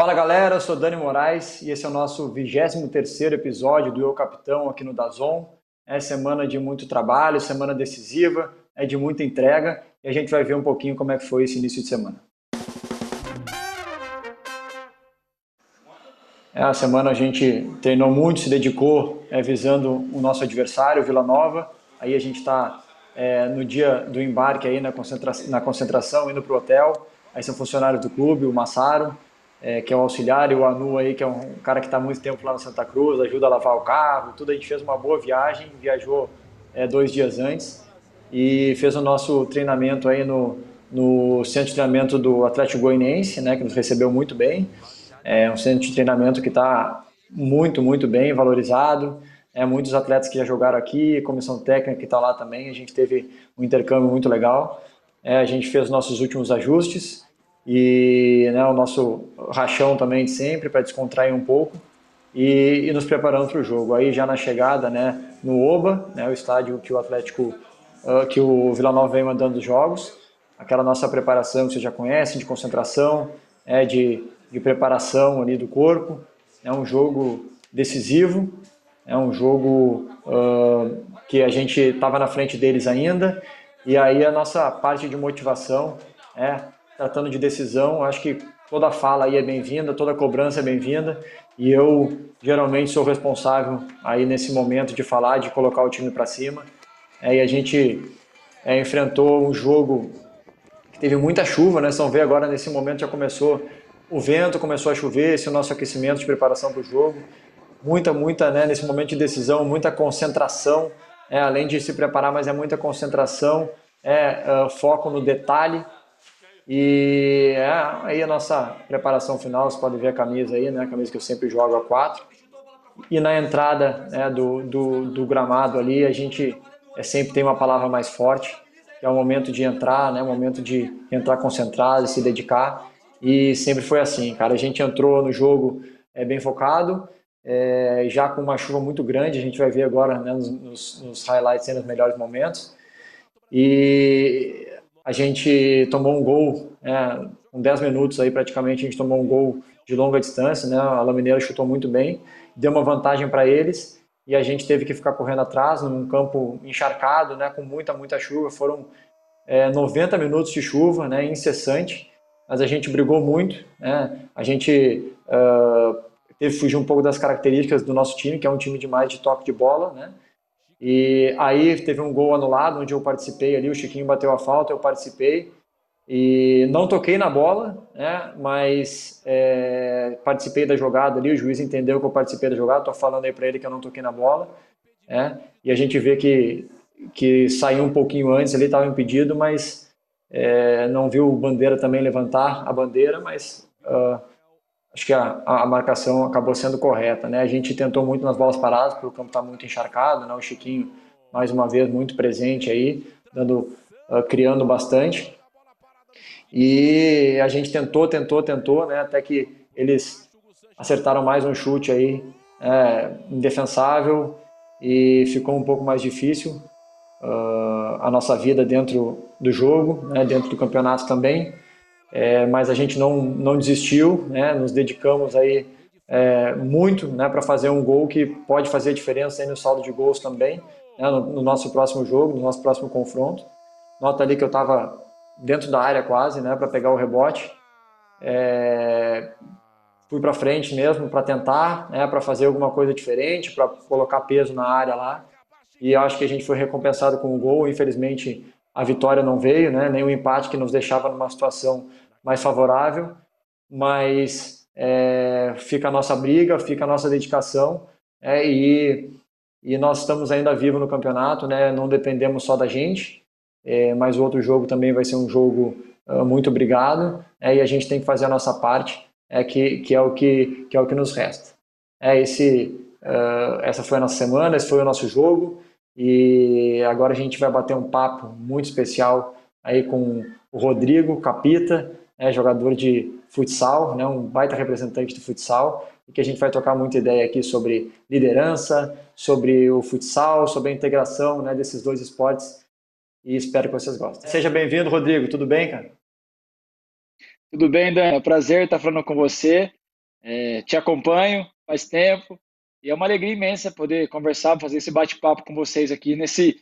Fala galera, eu sou Dani Moraes e esse é o nosso 23º episódio do Eu Capitão aqui no Dazon. É semana de muito trabalho, semana decisiva, é de muita entrega e a gente vai ver um pouquinho como é que foi esse início de semana. A semana a gente treinou muito, se dedicou visando o nosso adversário, Vila Nova. Aí a gente está no dia do embarque, aí na concentração, indo para o hotel. Aí são funcionários do clube, o Massaro, que é o auxiliar, e o Anu, aí, que é um cara que está há muito tempo lá na Santa Cruz, ajuda a lavar o carro, tudo. A gente fez uma boa viagem, viajou 2 dias antes e fez o nosso treinamento aí no centro de treinamento do Atlético Goianiense, né, que nos recebeu muito bem. É um centro de treinamento que está muito, muito bem valorizado. Muitos atletas que já jogaram aqui, comissão técnica que está lá também. A gente teve um intercâmbio muito legal. A gente fez nossos últimos ajustes e, né, o nosso rachão também de sempre, para descontrair um pouco e nos preparando para o jogo. Aí já na chegada, né, no Oba, né, o estádio que o Atlético, que o Vila Nova vem mandando os jogos, aquela nossa preparação que vocês já conhecem, de concentração, de preparação ali do corpo. É um jogo decisivo, é um jogo que a gente estava na frente deles ainda, e aí a nossa parte de motivação tratando de decisão, acho que toda fala aí é bem-vinda, toda cobrança é bem-vinda, e eu geralmente sou responsável aí nesse momento de falar, de colocar o time para cima. E a gente enfrentou um jogo que teve muita chuva, né? São ver agora nesse momento já começou o vento, começou a chover, esse é o nosso aquecimento de preparação para o jogo. Muita, né? Nesse momento de decisão, muita concentração, além de se preparar, mas é muita concentração, foco no detalhe. E aí a nossa preparação final, vocês podem ver a camisa aí, né? A camisa que eu sempre jogo A4. E na entrada, né, do gramado ali, a gente sempre tem uma palavra mais forte, que é o momento de entrar, né? O momento de entrar concentrado e se dedicar. E sempre foi assim, cara. A gente entrou no jogo bem focado, já com uma chuva muito grande. A gente vai ver agora, né, nos highlights, nos melhores momentos. E a gente tomou um gol, com 10 minutos aí praticamente, a gente tomou um gol de longa distância, né? A Lamineira chutou muito bem, deu uma vantagem para eles e a gente teve que ficar correndo atrás num campo encharcado, né? Com muita chuva. Foram 90 minutos de chuva, né? Incessante, mas a gente brigou muito, né? A gente teve que fugir um pouco das características do nosso time, que é um time demais de toque de bola, né? E aí teve um gol anulado, onde eu participei ali, o Chiquinho bateu a falta, eu participei e não toquei na bola, né, mas participei da jogada ali, o juiz entendeu que eu participei da jogada, tô falando aí para ele que eu não toquei na bola, e a gente vê que saiu um pouquinho antes, ele estava impedido, mas não viu o bandeira também levantar a bandeira, mas acho que a marcação acabou sendo correta, né? A gente tentou muito nas bolas paradas, porque o campo está muito encharcado, né? O Chiquinho, mais uma vez, muito presente aí, criando bastante. E a gente tentou, né? Até que eles acertaram mais um chute aí, indefensável, e ficou um pouco mais difícil a nossa vida dentro do jogo, né? Dentro do campeonato também. Mas a gente não desistiu, né? Nos dedicamos aí muito, né, para fazer um gol que pode fazer diferença aí no saldo de gols também, né, no nosso próximo jogo, no nosso próximo confronto. Nota ali que eu estava dentro da área quase, né, para pegar o rebote. Fui para frente mesmo para tentar, né, para fazer alguma coisa diferente, para colocar peso na área lá. E acho que a gente foi recompensado com o gol, infelizmente. A vitória não veio, né? Nem o empate que nos deixava numa situação mais favorável, mas fica a nossa briga, fica a nossa dedicação, e nós estamos ainda vivos no campeonato, né? Não dependemos só da gente, mas o outro jogo também vai ser um jogo muito brigado, e a gente tem que fazer a nossa parte, que é o que nos resta. Essa foi a nossa semana, esse foi o nosso jogo. E agora a gente vai bater um papo muito especial aí com o Rodrigo Capita, jogador de futsal, né, um baita representante do futsal, e que a gente vai trocar muita ideia aqui sobre liderança, sobre o futsal, sobre a integração, né, desses dois esportes, e espero que vocês gostem. Seja bem-vindo, Rodrigo. Tudo bem, cara? Tudo bem, Dan. É um prazer estar falando com você. Te acompanho faz tempo e é uma alegria imensa poder conversar, fazer esse bate-papo com vocês aqui nesse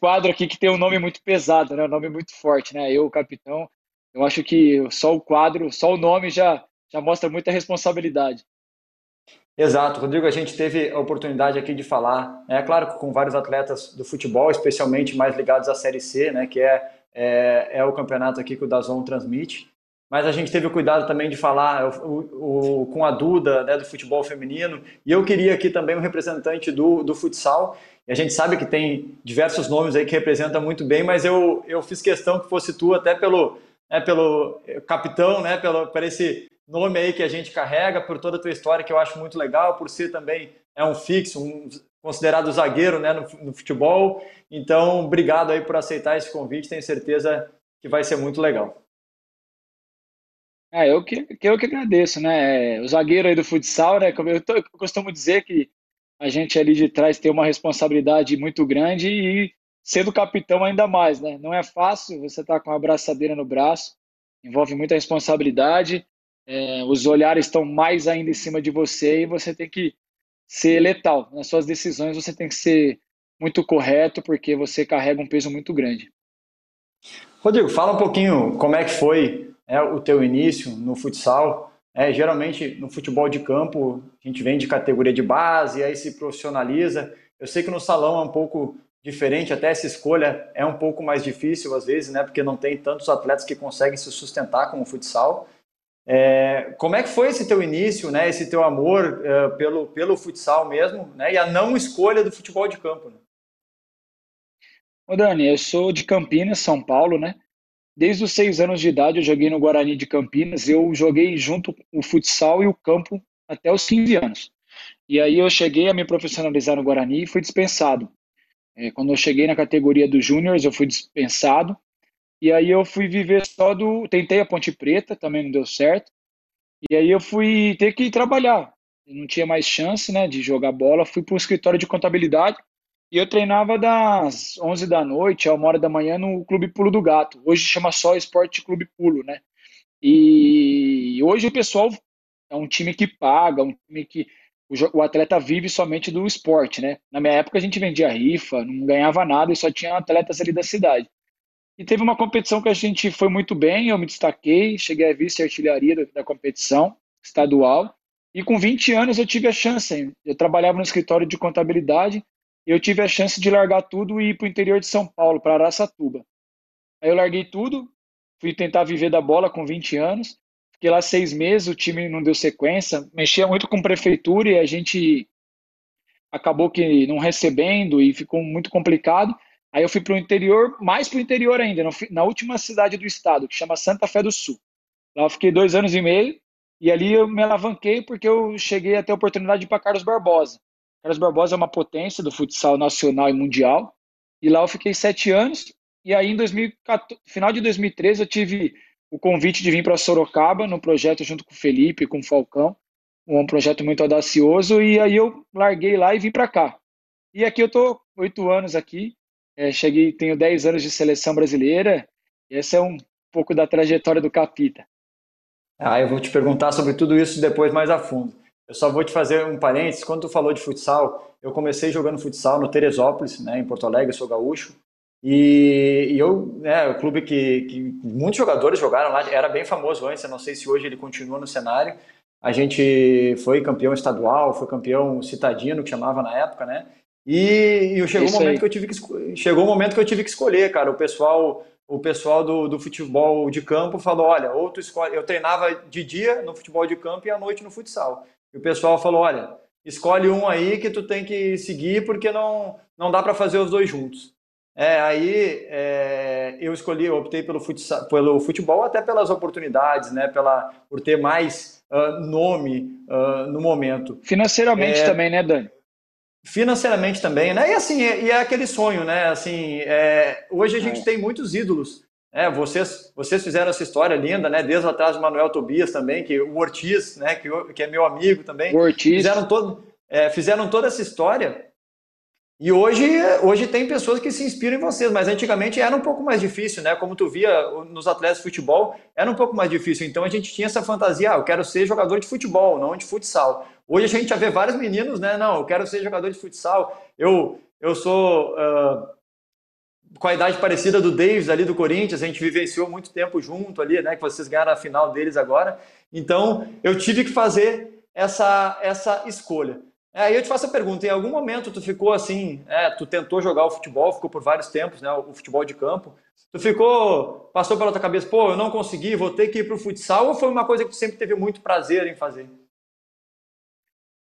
quadro aqui que tem um nome muito pesado, né? Um nome muito forte, né? Eu, capitão, eu acho que só o quadro, só o nome já mostra muita responsabilidade. Exato, Rodrigo, a gente teve a oportunidade aqui de falar, né? Claro que com vários atletas do futebol, especialmente mais ligados à Série C, né? Que é o campeonato aqui que o Dazon transmite, mas a gente teve o cuidado também de falar com a Duda, né, do futebol feminino, e eu queria aqui também um representante do futsal, e a gente sabe que tem diversos nomes aí que representam muito bem, mas eu fiz questão que fosse tu, até pelo capitão, né, por esse nome aí que a gente carrega, por toda a tua história, que eu acho muito legal, por ser também um fixo, considerado zagueiro, né, no futebol. Então, obrigado aí por aceitar esse convite, tenho certeza que vai ser muito legal. Eu que agradeço, né? O zagueiro aí do futsal, né? Como eu costumo dizer que a gente ali de trás tem uma responsabilidade muito grande e sendo capitão ainda mais, né? Não é fácil, você tá com a braçadeira no braço, envolve muita responsabilidade, os olhares estão mais ainda em cima de você e você tem que ser letal. Nas suas decisões você tem que ser muito correto porque você carrega um peso muito grande. Rodrigo, fala um pouquinho como é que foi o teu início no futsal. Geralmente no futebol de campo a gente vem de categoria de base, aí se profissionaliza. Eu sei que no salão é um pouco diferente, até essa escolha é um pouco mais difícil às vezes, né, porque não tem tantos atletas que conseguem se sustentar com o futsal. Como é que foi esse teu início, né, esse teu amor pelo futsal mesmo, né, e a não escolha do futebol de campo, né? Ô Dani, eu sou de Campinas, São Paulo, né? Desde os 6 anos de idade eu joguei no Guarani de Campinas, eu joguei junto o futsal e o campo até os 15 anos. E aí eu cheguei a me profissionalizar no Guarani e fui dispensado. Quando eu cheguei na categoria dos júniores eu fui dispensado, e aí eu fui viver só tentei a Ponte Preta, também não deu certo, e aí eu fui ter que trabalhar. Eu não tinha mais chance, né, de jogar bola, fui para o escritório de contabilidade, e eu treinava das 11 da noite a 1 hora da manhã no Clube Pulo do Gato. Hoje chama só Esporte Clube Pulo, né? E hoje o pessoal é um time que paga, um time que o atleta vive somente do esporte, né? Na minha época a gente vendia rifa, não ganhava nada e só tinha atletas ali da cidade. E teve uma competição que a gente foi muito bem, eu me destaquei, cheguei a vice-artilharia da competição estadual. E com 20 anos eu tive a chance, eu trabalhava no escritório de contabilidade, eu tive a chance de largar tudo e ir para o interior de São Paulo, para Araçatuba. Aí eu larguei tudo, fui tentar viver da bola com 20 anos, fiquei lá 6 meses, o time não deu sequência, mexia muito com prefeitura e a gente acabou que não recebendo e ficou muito complicado. Aí eu fui para o interior, mais para o interior ainda, na última cidade do estado, que chama Santa Fé do Sul. Lá eu fiquei 2 anos e meio e ali eu me alavanquei porque eu cheguei a ter a oportunidade de ir para Carlos Barbosa. Carlos Barbosa é uma potência do futsal nacional e mundial, e lá eu fiquei 7 anos, e aí em final de 2013 eu tive o convite de vir para Sorocaba, no projeto junto com o Felipe, com o Falcão, um projeto muito audacioso, e aí eu larguei lá e vim para cá. E aqui eu tô 8 anos aqui, tenho 10 anos de seleção brasileira, e essa é um pouco da trajetória do Capita. Eu vou te perguntar sobre tudo isso depois mais a fundo. Eu só vou te fazer um parênteses, quando tu falou de futsal, eu comecei jogando futsal no Teresópolis, né, em Porto Alegre, eu sou gaúcho, e o clube que muitos jogadores jogaram lá, era bem famoso antes, eu não sei se hoje ele continua no cenário, a gente foi campeão estadual, foi campeão citadino, que chamava na época, né, e chegou o momento que eu tive que escolher, cara, o pessoal do futebol de campo falou, olha, ou tu escolhe, eu treinava de dia no futebol de campo e à noite no futsal. E o pessoal falou, olha, escolhe um aí que tu tem que seguir porque não dá para fazer os dois juntos. Eu optei pelo futebol até pelas oportunidades, né, por ter mais nome no momento. Financeiramente também, né, Dani? Financeiramente também, né, e assim, é aquele sonho, né, assim, hoje a gente tem muitos ídolos. Vocês fizeram essa história linda, né? Desde lá atrás o Manuel Tobias também, que o Ortiz, né? Que é meu amigo também. O Ortiz. Fizeram toda essa história E hoje tem pessoas que se inspiram em vocês, mas antigamente era um pouco mais difícil, né? Como tu via nos atletas de futebol, era um pouco mais difícil. Então a gente tinha essa fantasia, eu quero ser jogador de futebol, não de futsal. Hoje a gente já vê vários meninos, né? Não, eu quero ser jogador de futsal. Eu sou com a idade parecida do Davis ali do Corinthians, a gente vivenciou muito tempo junto ali, né? Que vocês ganharam a final deles agora. Então eu tive que fazer essa escolha. Aí eu te faço a pergunta, em algum momento tu ficou assim, tu tentou jogar o futebol, ficou por vários tempos, né, o futebol de campo, passou pela tua cabeça, pô, eu não consegui, vou ter que ir pro futsal, ou foi uma coisa que tu sempre teve muito prazer em fazer?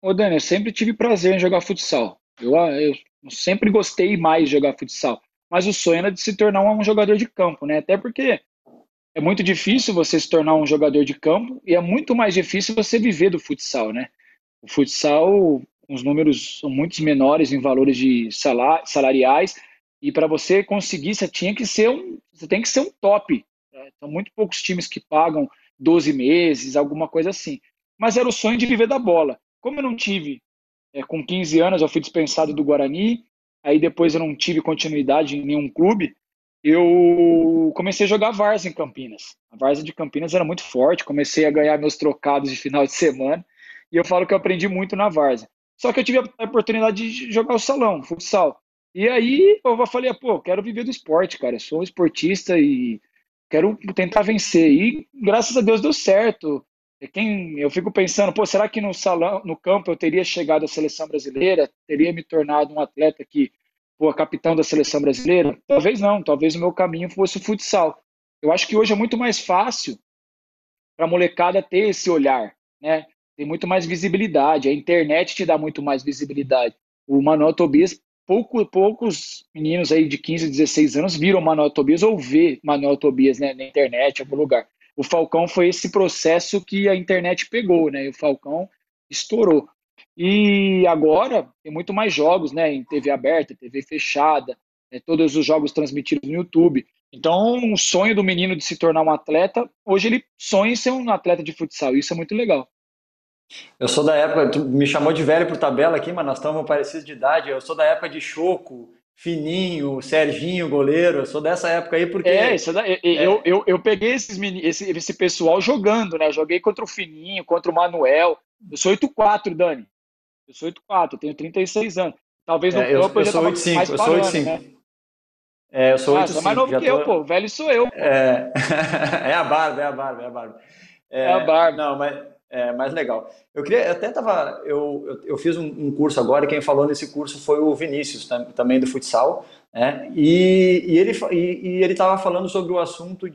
Ô Dani, eu sempre tive prazer em jogar futsal, eu sempre gostei mais de jogar futsal, mas o sonho era de se tornar um jogador de campo, né, até porque é muito difícil você se tornar um jogador de campo, e é muito mais difícil você viver do futsal, né, o futsal... Os números são muito menores em valores de salariais e para você conseguir, você tem que ser um top. Né? São muito poucos times que pagam 12 meses, alguma coisa assim. Mas era o sonho de viver da bola. Como eu não tive, com 15 anos eu fui dispensado do Guarani, aí depois eu não tive continuidade em nenhum clube, eu comecei a jogar várzea em Campinas. A várzea de Campinas era muito forte, comecei a ganhar meus trocados de final de semana e eu falo que eu aprendi muito na várzea. Só que eu tive a oportunidade de jogar o salão, futsal. E aí eu falei, pô, quero viver do esporte, cara. Eu sou um esportista e quero tentar vencer. E graças a Deus deu certo. Eu fico pensando, pô, será que no salão, no campo eu teria chegado à seleção brasileira? Teria me tornado um atleta que, pô, capitão da seleção brasileira? Talvez não, talvez o meu caminho fosse o futsal. Eu acho que hoje é muito mais fácil para a molecada ter esse olhar, né? Tem muito mais visibilidade, a internet te dá muito mais visibilidade. O Manuel Tobias, poucos meninos aí de 15, 16 anos viram o Manuel Tobias ou vê Manuel Tobias, né, na internet, em algum lugar. O Falcão foi esse processo que a internet pegou, né, e o Falcão estourou. E agora tem muito mais jogos, né, em TV aberta, TV fechada, né, todos os jogos transmitidos no YouTube. Então, o sonho do menino de se tornar um atleta, hoje ele sonha em ser um atleta de futsal, isso é muito legal. Eu sou da época, tu me chamou de velho por tabela aqui, mas nós estamos parecidos de idade, eu sou da época de Choco, Fininho, Serginho, goleiro, eu sou dessa época aí porque... Eu peguei esse pessoal jogando, né, eu joguei contra o Fininho, contra o Manuel, eu sou 8'4", Dani, eu sou 8'4", tenho 36 anos, talvez no campo eu já tava mais parando, né? Eu sou 8'5", é mais novo que eu, pô, velho sou eu. É a barba. É a barba. Não, mas... É mais legal. Eu fiz um curso agora, e quem falou nesse curso foi o Vinícius, também do futsal, né? E ele estava falando sobre o assunto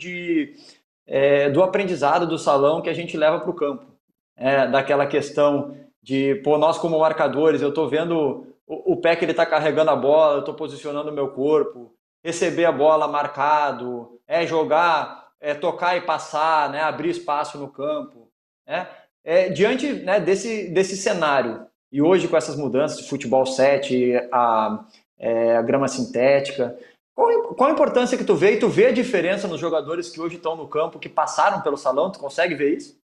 do aprendizado do salão que a gente leva para o campo. Daquela questão de, pô, nós como marcadores, eu estou vendo o pé que ele está carregando a bola, eu estou posicionando o meu corpo, receber a bola marcado, jogar, tocar e passar, né? Abrir espaço no campo. Diante, né, desse cenário, e hoje com essas mudanças de futebol 7, a grama sintética, qual a importância que tu vê? E tu vê a diferença nos jogadores que hoje estão no campo, que passaram pelo salão? Tu consegue ver isso?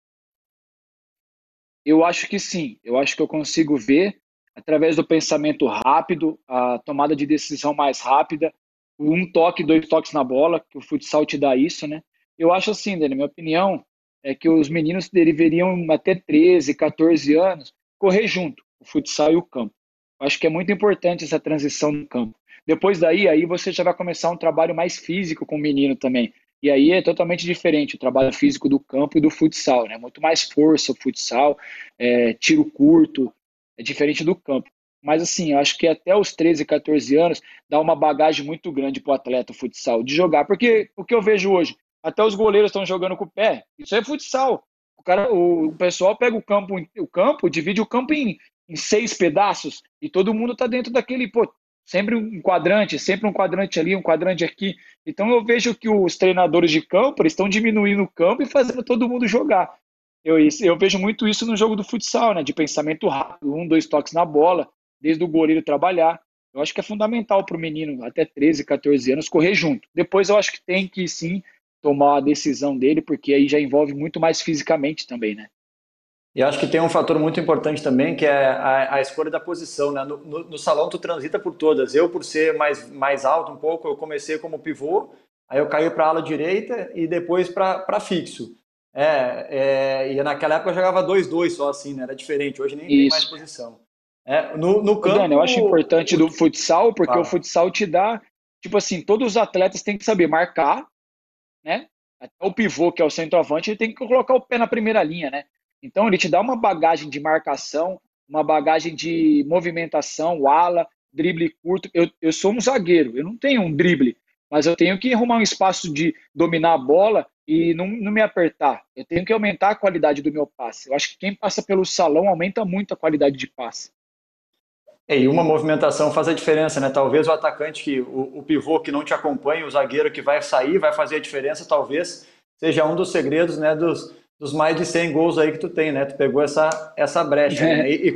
Eu acho que sim. Eu acho que eu consigo ver através do pensamento rápido, a tomada de decisão mais rápida, um toque, dois toques na bola, que o futsal te dá isso, né? Eu acho assim, Dani, minha opinião é que os meninos deveriam, até 13, 14 anos, correr junto, o futsal e o campo. Acho que é muito importante essa transição no campo. Depois daí, aí você já vai começar um trabalho mais físico com o menino também. E aí é totalmente diferente o trabalho físico do campo e do futsal, né? Muito mais força o futsal, tiro curto, é diferente do campo. Mas assim, eu acho que até os 13, 14 anos, dá uma bagagem muito grande para o atleta futsal de jogar. Porque o que eu vejo hoje, até os goleiros estão jogando com o pé. Isso é futsal. O pessoal pega o campo, divide o campo em 6 pedaços e todo mundo está dentro daquele, pô, sempre um quadrante ali, um quadrante aqui. Então eu vejo que os treinadores de campo, eles estão diminuindo o campo e fazendo todo mundo jogar. Eu vejo muito isso no jogo do futsal, né? De pensamento rápido, 1, 2 toques na bola, desde o goleiro trabalhar. Eu acho que é fundamental para o menino até 13, 14 anos correr junto. Depois eu acho que tem que sim tomar a decisão dele, porque aí já envolve muito mais fisicamente também, né? E acho que tem um fator muito importante também, que é a escolha da posição, né? No salão tu transita por todas. Eu, por ser mais alto um pouco, eu comecei como pivô, aí eu caí para a ala direita e depois para fixo. E naquela época eu jogava 2-2 só, assim, né? Era diferente, hoje nem tem mais posição. No campo... Dani, eu acho importante do futsal, porque o futsal te dá, tipo assim, todos os atletas têm que saber marcar, né? Até o pivô, que é o centroavante, ele tem que colocar o pé na primeira linha, né? Então ele te dá uma bagagem de marcação, uma bagagem de movimentação, ala, drible curto. Eu sou um zagueiro, eu não tenho um drible, mas eu tenho que arrumar um espaço de dominar a bola e não me apertar. Eu tenho que aumentar a qualidade do meu passe. Eu acho que quem passa pelo salão aumenta muito a qualidade de passe. E uma movimentação faz a diferença, né? Talvez o atacante, o pivô que não te acompanha, o zagueiro que vai sair, vai fazer a diferença, talvez seja um dos segredos, né, dos mais de 100 gols aí que tu tem, né? Tu pegou essa brecha, né? E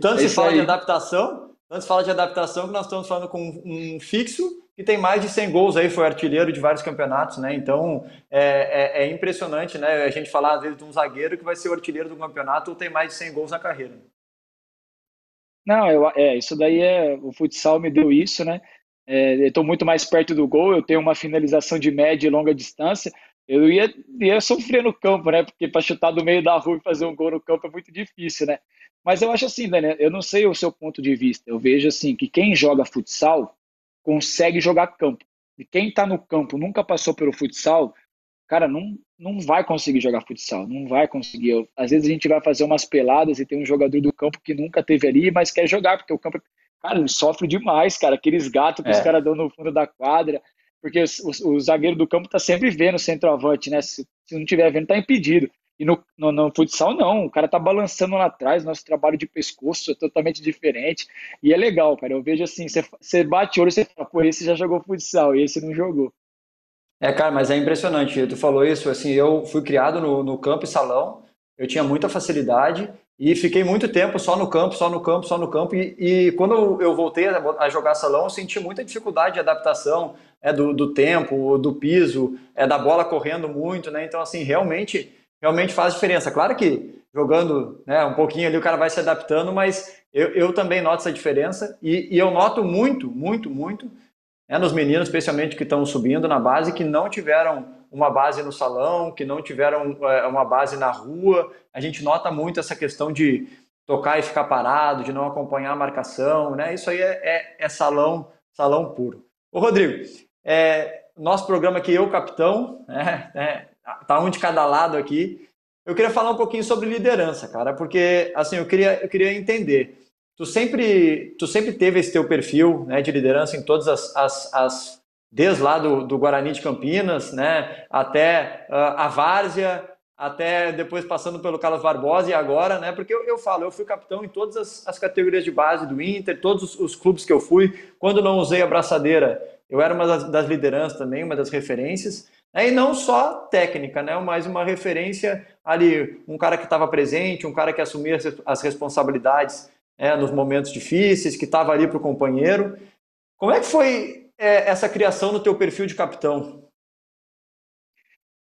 tanto se fala de adaptação, que nós estamos falando com um fixo que tem mais de 100 gols aí, foi artilheiro de vários campeonatos, né? Então, é impressionante, né? A gente falar, às vezes, de um zagueiro que vai ser o artilheiro do campeonato ou tem mais de 100 gols na carreira. Não, isso daí o futsal me deu isso, né? Eu estou muito mais perto do gol, eu tenho uma finalização de média e longa distância, eu ia sofrer no campo, né? Porque para chutar do meio da rua e fazer um gol no campo é muito difícil, né? Mas eu acho assim, Dani, eu não sei o seu ponto de vista, eu vejo assim, que quem joga futsal consegue jogar campo, e quem está no campo nunca passou pelo futsal, cara, não vai conseguir jogar futsal, não vai conseguir. Às vezes a gente vai fazer umas peladas e tem um jogador do campo que nunca teve ali, mas quer jogar, porque o campo, cara, ele sofre demais, cara, aqueles gatos que os caras dão no fundo da quadra, porque o zagueiro do campo tá sempre vendo o centroavante, né, se não tiver vendo tá impedido, e no futsal não, o cara tá balançando lá atrás, nosso trabalho de pescoço é totalmente diferente, e é legal, cara, eu vejo assim, você bate o olho e você fala, pô, esse já jogou futsal, e esse não jogou. Cara, mas é impressionante, tu falou isso, assim, eu fui criado no campo e salão, eu tinha muita facilidade e fiquei muito tempo só no campo, e quando eu voltei a jogar salão, eu senti muita dificuldade de adaptação, do tempo, do piso, da bola correndo muito, né, então assim, realmente faz diferença. Claro que jogando, né, um pouquinho ali o cara vai se adaptando, mas eu também noto essa diferença e eu noto muito, nos meninos, especialmente que estão subindo na base, que não tiveram uma base no salão, que não tiveram uma base na rua. A gente nota muito essa questão de tocar e ficar parado, de não acompanhar a marcação, né? Isso aí é salão puro. Ô Rodrigo, nosso programa aqui, eu, capitão, tá um de cada lado aqui. Eu queria falar um pouquinho sobre liderança, cara, porque assim, eu queria entender. Tu sempre teve esse teu perfil, né, de liderança em todas as desde lá do Guarani de Campinas, né, até a Várzea, até depois passando pelo Carlos Barbosa e agora, né, porque eu fui capitão em todas as categorias de base do Inter, todos os clubes que eu fui, quando não usei a braçadeira, eu era uma das lideranças também, uma das referências, né, e não só técnica, né, mas uma referência ali, um cara que estava presente, um cara que assumia as responsabilidades nos momentos difíceis, que estava ali para o companheiro. Como é que foi essa criação no teu perfil de capitão?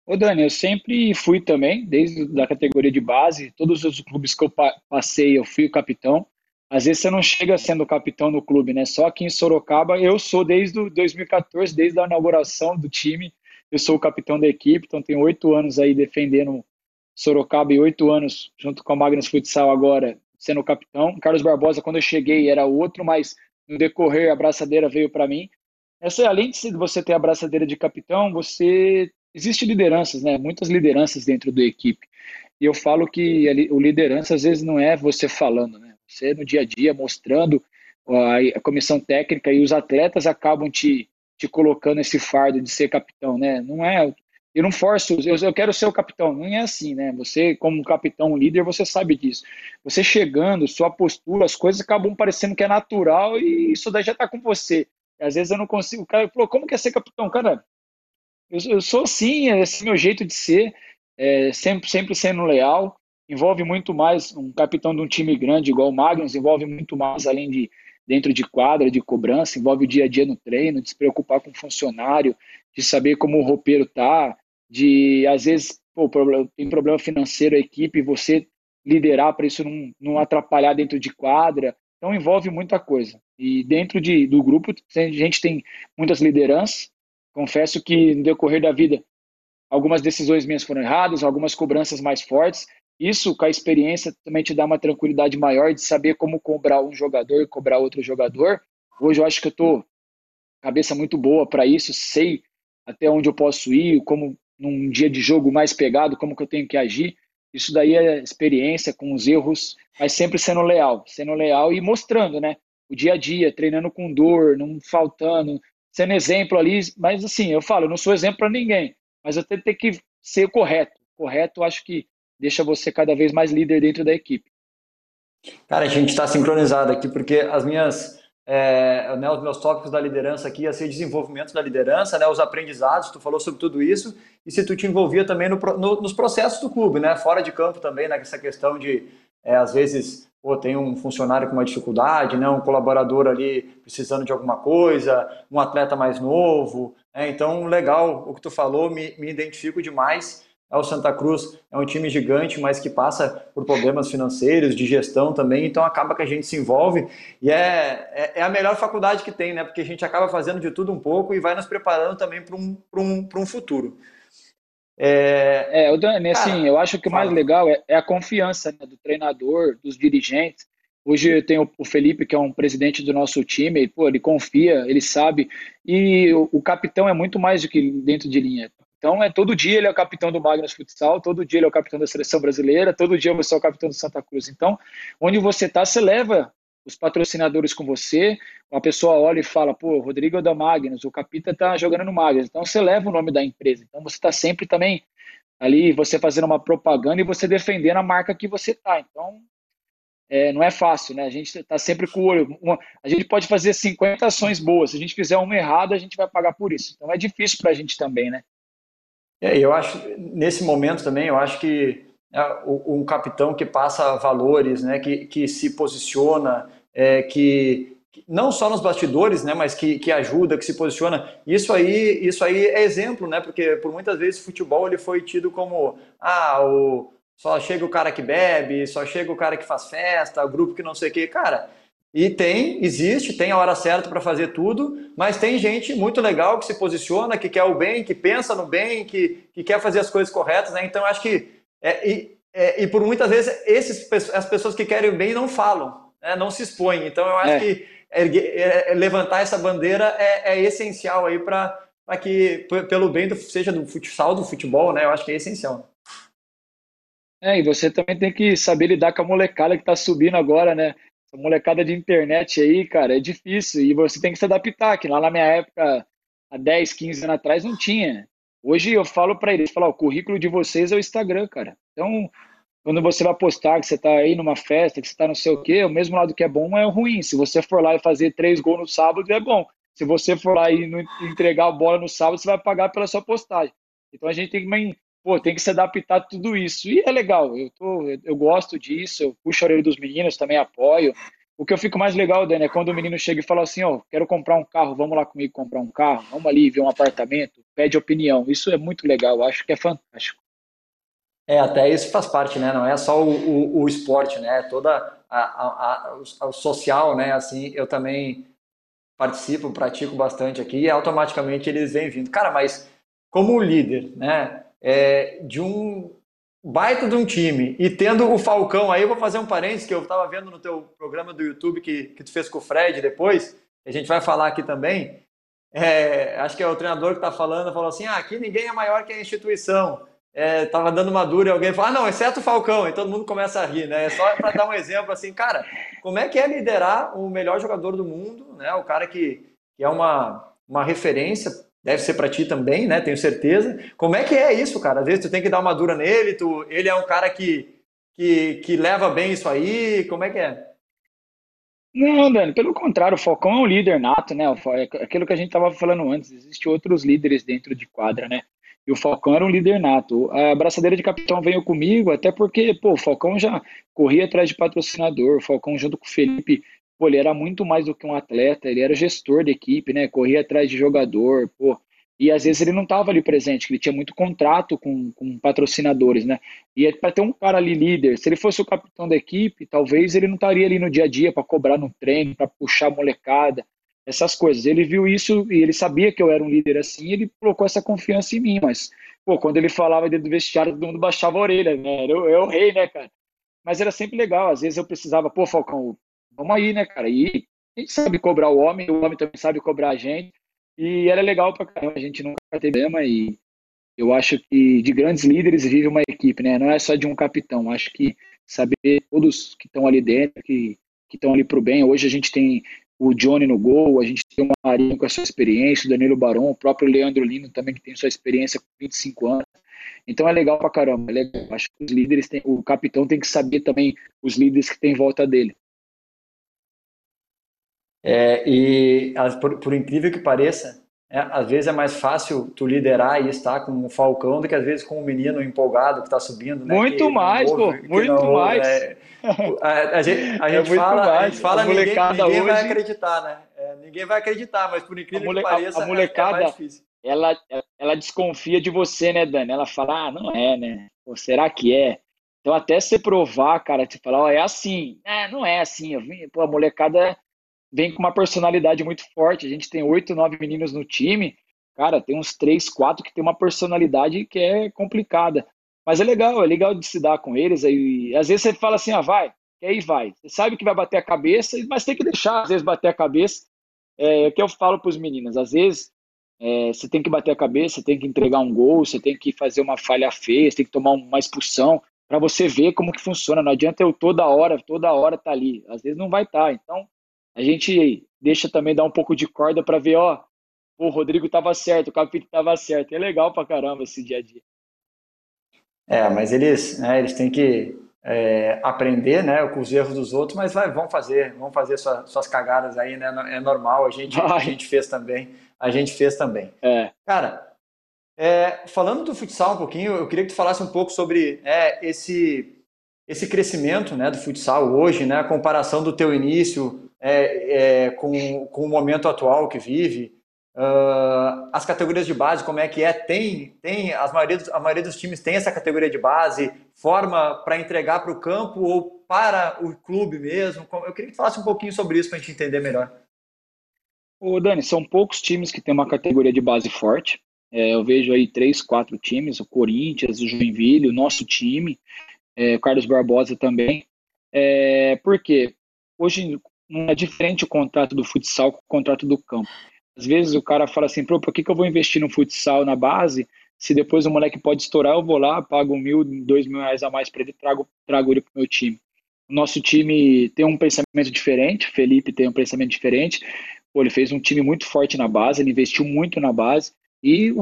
Ô Dani, eu sempre fui também, desde a categoria de base, todos os clubes que eu passei eu fui o capitão. Às vezes você não chega sendo capitão no clube, né? Só aqui em Sorocaba eu sou desde 2014, desde a inauguração do time, eu sou o capitão da equipe, então tenho 8 anos aí defendendo Sorocaba e 8 anos junto com a Magnus Futsal agora, sendo o capitão. Carlos Barbosa, quando eu cheguei, era outro, mas no decorrer a braçadeira veio para mim. Essa, além de você ter a braçadeira de capitão, existe lideranças, né? Muitas lideranças dentro da equipe. E eu falo que o liderança, às vezes, não é você falando, né? Você, no dia a dia, mostrando a comissão técnica e os atletas acabam te colocando esse fardo de ser capitão, né? Não é... Eu não forço, eu quero ser o capitão, não é assim, né? Você, como capitão líder, você sabe disso. Você chegando, sua postura, as coisas acabam parecendo que é natural e isso daí já tá com você. Às vezes eu não consigo, o cara falou, como que é ser capitão? Cara, eu sou assim, é esse meu jeito de ser, sempre sendo leal, envolve muito mais um capitão de um time grande igual o Magnus, envolve muito mais além de dentro de quadra, de cobrança, envolve o dia a dia no treino, de se preocupar com o funcionário, de saber como o roupeiro tá, às vezes, tem problema financeiro a equipe, você liderar para isso não atrapalhar dentro de quadra. Então envolve muita coisa. E dentro do grupo, a gente tem muitas lideranças. Confesso que no decorrer da vida, algumas decisões minhas foram erradas, algumas cobranças mais fortes. Isso, com a experiência, também te dá uma tranquilidade maior de saber como cobrar um jogador e cobrar outro jogador. Hoje eu acho que eu estou cabeça muito boa para isso, sei até onde eu posso ir, como num dia de jogo mais pegado, como que eu tenho que agir. Isso daí é experiência com os erros, mas sempre sendo leal e mostrando, né? O dia a dia, treinando com dor, não faltando, sendo exemplo ali. Mas assim, eu falo, eu não sou exemplo para ninguém, mas eu tenho que ser correto. Correto, eu acho que deixa você cada vez mais líder dentro da equipe. Cara, a gente está sincronizado aqui, porque as minhas... né, os meus tópicos da liderança aqui ia ser desenvolvimento da liderança, né, os aprendizados, tu falou sobre tudo isso, e se tu te envolvia também nos processos do clube, né, fora de campo também, nessa questão de, às vezes, tem um funcionário com uma dificuldade, né, um colaborador ali precisando de alguma coisa, um atleta mais novo, né, então legal o que tu falou, me identifico demais. O Santa Cruz é um time gigante, mas que passa por problemas financeiros, de gestão também, então acaba que a gente se envolve, e é a melhor faculdade que tem, né? Porque a gente acaba fazendo de tudo um pouco e vai nos preparando também para um futuro. Dani, assim, eu acho que o mais legal é a confiança, né, do treinador, dos dirigentes. Hoje eu tenho o Felipe, que é um presidente do nosso time, e, ele confia, ele sabe, e o capitão é muito mais do que dentro de linha. Então, todo dia ele é o capitão do Magnus Futsal, todo dia ele é o capitão da Seleção Brasileira, todo dia você é o capitão do Santa Cruz. Então, onde você está, você leva os patrocinadores com você, uma pessoa olha e fala, Rodrigo é da Magnus, o Capita está jogando no Magnus. Então, você leva o nome da empresa. Então, você está sempre também ali, você fazendo uma propaganda e você defendendo a marca que você está. Então, não é fácil, né? A gente está sempre com o olho. A gente pode fazer 50 ações boas, se a gente fizer uma errada, a gente vai pagar por isso. Então, é difícil para a gente também, né? Eu acho, nesse momento também, eu acho que um capitão que passa valores, né, que se posiciona, que não só nos bastidores, né, mas que ajuda, que se posiciona, isso aí é exemplo, né, porque por muitas vezes o futebol ele foi tido como, só chega o cara que bebe, só chega o cara que faz festa, o grupo que não sei o que, cara... E existe a hora certa para fazer tudo, mas tem gente muito legal que se posiciona, que quer o bem, que pensa no bem, que quer fazer as coisas corretas, né? Então, acho que... e por muitas vezes, as pessoas que querem o bem não falam, né? Não se expõem. Então, eu acho que levantar essa bandeira é essencial aí para que, pelo bem, seja do futsal, do futebol, né? Eu acho que é essencial. E você também tem que saber lidar com a molecada que está subindo agora, né? A molecada de internet aí, cara, é difícil. E você tem que se adaptar, que lá na minha época, há 10, 15 anos atrás, não tinha. Hoje eu falo pra eles, o currículo de vocês é o Instagram, cara. Então, quando você vai postar que você tá aí numa festa, que você tá não sei o quê, o mesmo lado que é bom é o ruim. Se você for lá e fazer 3 gols no sábado, é bom. Se você for lá e não entregar a bola no sábado, você vai pagar pela sua postagem. Então a gente tem que... tem que se adaptar a tudo isso. E é legal, eu gosto disso, eu puxo a orelha dos meninos, também apoio. O que eu fico mais legal, Dani, é quando o menino chega e fala assim, quero comprar um carro, vamos lá comigo comprar um carro, vamos ali ver um apartamento, pede opinião. Isso é muito legal, eu acho que é fantástico. Até isso faz parte, né? Não é só o esporte, né? Toda o social, né? Assim, eu também participo, pratico bastante aqui e automaticamente eles vêm vindo. Cara, mas como líder, né? De um baita de um time, e tendo o Falcão, aí eu vou fazer um parênteses que eu estava vendo no teu programa do YouTube que tu fez com o Fred depois, a gente vai falar aqui também, acho que é o treinador que está falando, falou assim, aqui ninguém é maior que a instituição, estava dando uma dura e alguém fala, não, exceto o Falcão, e todo mundo começa a rir, né, só para dar um exemplo assim, cara, como é que é liderar o melhor jogador do mundo, né, o cara que é uma referência. Deve ser para ti também, né? Tenho certeza. Como é que é isso, cara? Às vezes tu tem que dar uma dura nele, ele é um cara que leva bem isso aí, como é que é? Não, Dani, pelo contrário, o Falcão é um líder nato, né? Aquilo que a gente estava falando antes, existem outros líderes dentro de quadra, né? E o Falcão era um líder nato. A braçadeira de capitão veio comigo, até porque, o Falcão já corria atrás de patrocinador, o Falcão junto com o Felipe, ele era muito mais do que um atleta, ele era gestor da equipe, né? Corria atrás de jogador, E às vezes ele não estava ali presente, que ele tinha muito contrato com patrocinadores, né? E para ter um cara ali líder, se ele fosse o capitão da equipe, talvez ele não estaria ali no dia a dia para cobrar no treino, para puxar a molecada, essas coisas. Ele viu isso e ele sabia que eu era um líder assim, ele colocou essa confiança em mim, mas, pô, quando ele falava dentro do vestiário, todo mundo baixava a orelha, né? Eu rei, né, cara? Mas era sempre legal, às vezes eu precisava, pô, Falcão, vamos aí, né, cara? E a gente sabe cobrar o homem também sabe cobrar a gente. E era legal pra caramba, a gente nunca teve problema e eu acho que de grandes líderes vive uma equipe, né? Não é só de um capitão, acho que saber todos que estão ali dentro, que estão ali pro bem. Hoje a gente tem o Johnny no gol, a gente tem o Marinho com a sua experiência, o Danilo Barão, o próprio Leandro Lino também que tem sua experiência com 25 anos. Então é legal pra caramba, é legal. Acho que os líderes, o capitão tem que saber também os líderes que tem em volta dele. E por incrível que pareça, às vezes é mais fácil tu liderar e estar com o Falcão do que às vezes com um menino empolgado que está subindo, né? Muito que mais, não ouve, pô, muito não, mais. A gente fala, ninguém hoje... vai acreditar, né? Ninguém vai acreditar, mas por incrível que pareça, a molecada, é mais difícil. Ela desconfia de você, né, Dani? Ela fala, ah, não é, né? Pô, será que é? Então até você provar, cara, te falar, ó, é assim. Ah, não é assim, pô, a molecada... vem com uma personalidade muito forte. A gente tem 8, 9 meninos no time. Cara, tem uns 3, 4 que tem uma personalidade que é complicada. Mas é legal de se dar com eles. Aí, às vezes você fala assim, ah, vai, e aí vai. Você sabe que vai bater a cabeça, mas tem que deixar, às vezes, bater a cabeça. É o que eu falo para os meninos. Às vezes, você tem que bater a cabeça, você tem que entregar um gol, você tem que fazer uma falha feia, você tem que tomar uma expulsão para você ver como que funciona. Não adianta eu toda hora tá ali. Às vezes não vai estar. Então, a gente deixa também dar um pouco de corda para ver, ó, o Rodrigo tava certo, o Capita tava certo. É legal pra caramba esse dia a dia. Mas eles têm que aprender, né, com os erros dos outros, mas vão fazer suas cagadas aí, né? É normal, a gente fez também. Cara, falando do futsal um pouquinho, eu queria que tu falasse um pouco sobre esse crescimento, né, do futsal hoje, né, a comparação do teu início... com o momento atual que vive, as categorias de base, como é que é? Tem a maioria dos times tem essa categoria de base, forma para entregar para o campo ou para o clube mesmo? Eu queria que tu falasse um pouquinho sobre isso para a gente entender melhor. Ô Dani, são poucos times que tem uma categoria de base forte. Eu vejo aí 3, 4 times, o Corinthians, o Joinville, o nosso time, o Carlos Barbosa também. Por quê? Hoje... não é diferente o contrato do futsal com o contrato do campo. Às vezes o cara fala assim, pô, por que eu vou investir no futsal na base, se depois o moleque pode estourar, eu vou lá, pago 1.000, 2.000 reais a mais para ele, trago ele pro meu time. O nosso time tem um pensamento diferente, Felipe tem um pensamento diferente, pô, ele fez um time muito forte na base, ele investiu muito na base, e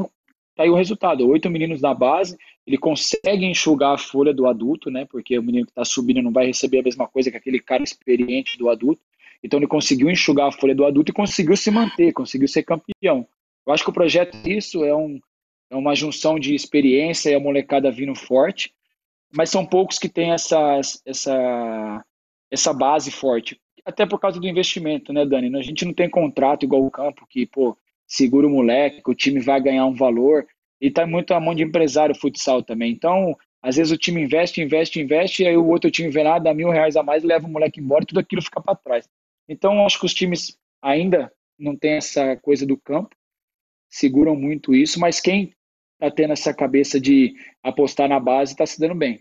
tá aí o resultado, 8 meninos na base, ele consegue enxugar a folha do adulto, né, porque o menino que tá subindo não vai receber a mesma coisa que aquele cara experiente do adulto. Então ele conseguiu enxugar a folha do adulto e conseguiu se manter, conseguiu ser campeão. Eu acho que o projeto isso é uma junção de experiência e a molecada vindo forte, mas são poucos que têm essa base forte. Até por causa do investimento, né, Dani? A gente não tem contrato igual o campo, que, pô, segura o moleque, que o time vai ganhar um valor, e tá muito na mão de empresário o futsal também. Então... às vezes o time investe, e aí o outro time vem lá, dá R$1.000 a mais, leva o moleque embora, e tudo aquilo fica para trás. Então, acho que os times ainda não têm essa coisa do campo, seguram muito isso, mas quem está tendo essa cabeça de apostar na base está se dando bem.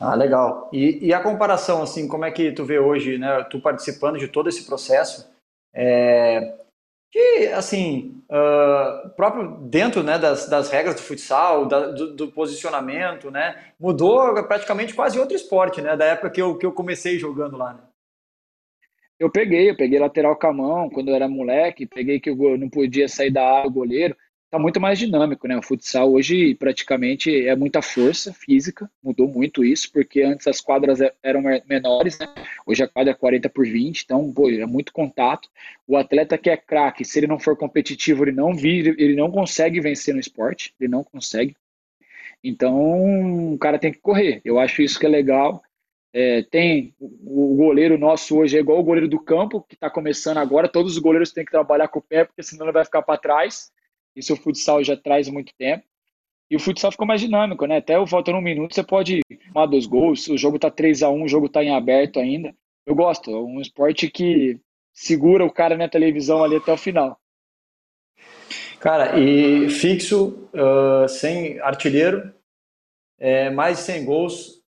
Ah, legal. E a comparação, assim, como é que tu vê hoje, né, tu participando de todo esse processo, que, assim, próprio dentro, né, das regras do futsal, do posicionamento, né, mudou praticamente quase outro esporte, né, da época que eu comecei jogando lá, né? Eu peguei lateral com a mão quando eu era moleque, peguei que eu não podia sair da área, o goleiro. Tá muito mais dinâmico, né, o futsal hoje praticamente é muita força física, mudou muito isso, porque antes as quadras eram menores, né? Hoje a quadra é 40x20, então, pô, é muito contato. O atleta que é craque, se ele não for competitivo, ele não consegue vencer no esporte, ele não consegue. Então, o cara tem que correr, eu acho isso que é legal, Tem o goleiro nosso hoje é igual o goleiro do campo, que está começando agora. Todos os goleiros têm que trabalhar com o pé, porque senão ele vai ficar para trás. Isso o futsal já traz há muito tempo. E o futsal ficou mais dinâmico, né? Até faltando um minuto, você pode tomar 2 gols. O jogo tá 3-1, o jogo tá em aberto ainda. Eu gosto. É um esporte que segura o cara na televisão ali até o final. Cara, e fixo, sem artilheiro, mais de 100 gols.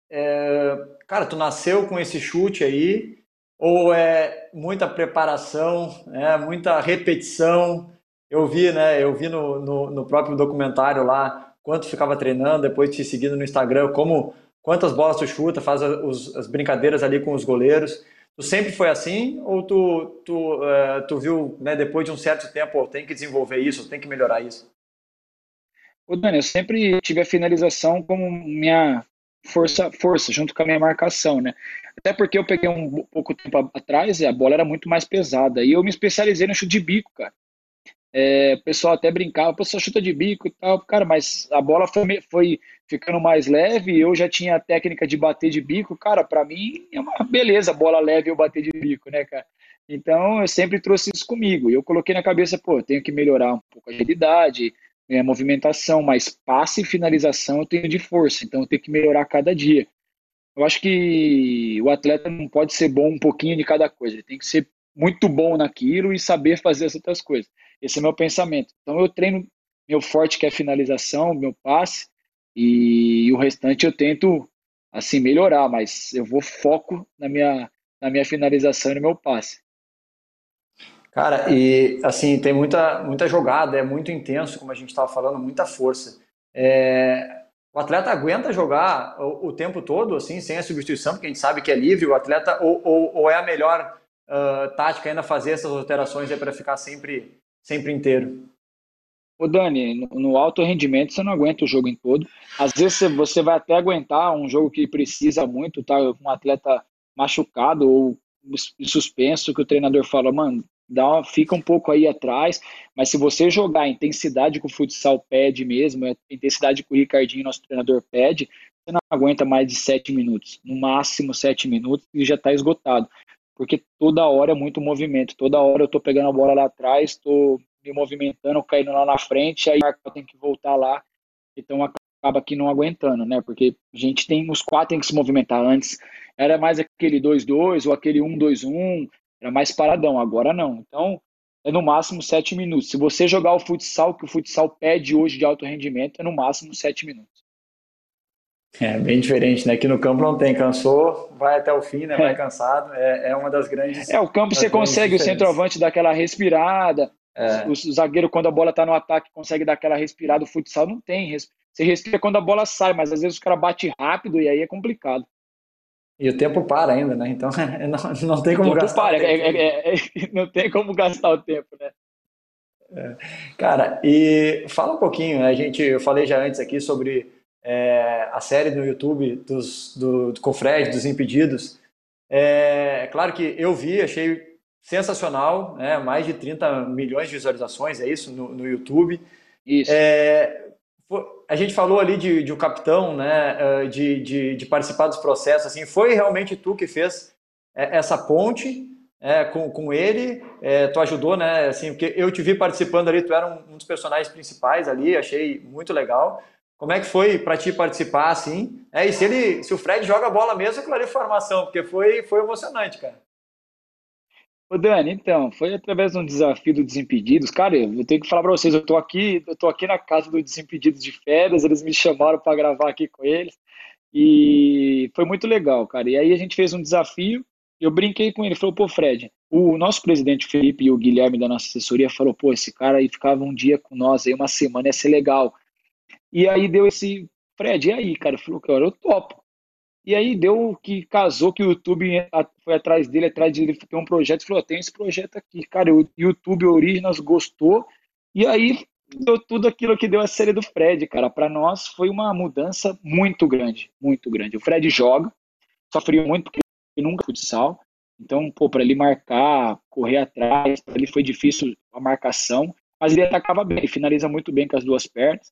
Cara, tu nasceu com esse chute aí? Ou é muita preparação, muita repetição? Eu vi, né? Eu vi no próprio documentário lá quanto ficava treinando, depois te seguindo no Instagram, quantas bolas tu chuta, faz as brincadeiras ali com os goleiros. Tu sempre foi assim ou tu viu, né, depois de um certo tempo, tem que desenvolver isso, tem que melhorar isso? Ô Dani, eu sempre tive a finalização como minha força junto com a minha marcação, né? Até porque eu peguei um pouco tempo atrás e a bola era muito mais pesada. E eu me especializei no chute de bico, cara. O pessoal até brincava, o pessoal chuta de bico e tal, cara, mas a bola foi ficando mais leve, eu já tinha a técnica de bater de bico, cara, pra mim é uma beleza, bola leve eu bater de bico, né, cara? Então eu sempre trouxe isso comigo, e eu coloquei na cabeça, pô, eu tenho que melhorar um pouco a agilidade, né, a movimentação, mas passe e finalização eu tenho de força, então eu tenho que melhorar a cada dia. Eu acho que o atleta não pode ser bom um pouquinho de cada coisa, ele tem que ser muito bom naquilo e saber fazer as outras coisas. Esse é meu pensamento. Então eu treino meu forte, que é a finalização, meu passe, e o restante eu tento assim melhorar, mas eu vou foco na minha finalização e no meu passe. Cara, e assim, tem muita jogada, é muito intenso, como a gente estava falando, muita força. O atleta aguenta jogar o tempo todo, assim, sem a substituição, porque a gente sabe que é livre, o atleta ou é a melhor tática ainda fazer essas alterações para ficar sempre inteiro? Ô Dani, no alto rendimento você não aguenta o jogo em todo. Às vezes você vai até aguentar um jogo que precisa muito, tá, um atleta machucado ou suspenso, que o treinador fala, mano, fica um pouco aí atrás, mas se você jogar a intensidade que o futsal pede mesmo, a intensidade que o Ricardinho, nosso treinador, pede, você não aguenta mais de 7 minutos, no máximo 7 minutos e já está esgotado. Porque toda hora é muito movimento, toda hora eu tô pegando a bola lá atrás, estou me movimentando, caindo lá na frente, aí eu tenho que voltar lá, então acaba aqui não aguentando, né? Porque a gente tem, os 4 tem que se movimentar. Antes era mais aquele 2-2 ou aquele 1-2-1, era mais paradão, agora não. Então é no máximo 7 minutos. Se você jogar o futsal, que o futsal pede hoje de alto rendimento, é no máximo 7 minutos. É bem diferente, né? Que no campo não tem, cansou, vai até o fim, né? Vai cansado, é uma das grandes... o campo você consegue, o centroavante dá aquela respirada, o zagueiro quando a bola tá no ataque consegue dar aquela respirada, o futsal não tem, você respira quando a bola sai, mas às vezes o cara bate rápido e aí é complicado. E o tempo para ainda, né? Então não tem como gastar o tempo. Não tem como gastar o tempo, né? Cara, e fala um pouquinho, né? Eu falei já antes aqui sobre... a série no YouTube com o Fred, dos Impedidos. É claro que eu vi, achei sensacional, né? Mais de 30 milhões de visualizações, é isso, no YouTube. Isso. A gente falou ali de um capitão, né? De participar dos processos. Assim, foi realmente tu que fez essa ponte com ele? Tu ajudou, né? Assim, porque eu te vi participando ali, tu era um dos personagens principais ali, achei muito legal. Como é que foi para ti participar, assim? E se o Fred joga a bola mesmo, é claro, formação, porque foi emocionante, cara. Ô Dani, então, foi através de um desafio do Desimpedidos. Cara, eu tenho que falar para vocês, eu tô aqui na casa do Desimpedidos de férias, eles me chamaram para gravar aqui com eles, e foi muito legal, cara. E aí a gente fez um desafio, eu brinquei com ele, falou, pô, Fred, o nosso presidente Felipe e o Guilherme da nossa assessoria falou, pô, esse cara aí ficava um dia com nós, aí uma semana ia ser legal. E aí deu esse... Fred, e aí, cara? Falou que eu topo. E aí deu que casou que o YouTube foi atrás dele, tem um projeto, falou, tem esse projeto aqui. Cara, o YouTube Originals gostou. E aí deu tudo aquilo que deu a série do Fred, cara. Pra nós foi uma mudança muito grande, muito grande. O Fred joga, sofreu muito porque ele nunca foi futsal. Então, pô, pra ele marcar, correr atrás, pra ele foi difícil a marcação. Mas ele atacava bem, ele finaliza muito bem com as 2 pernas.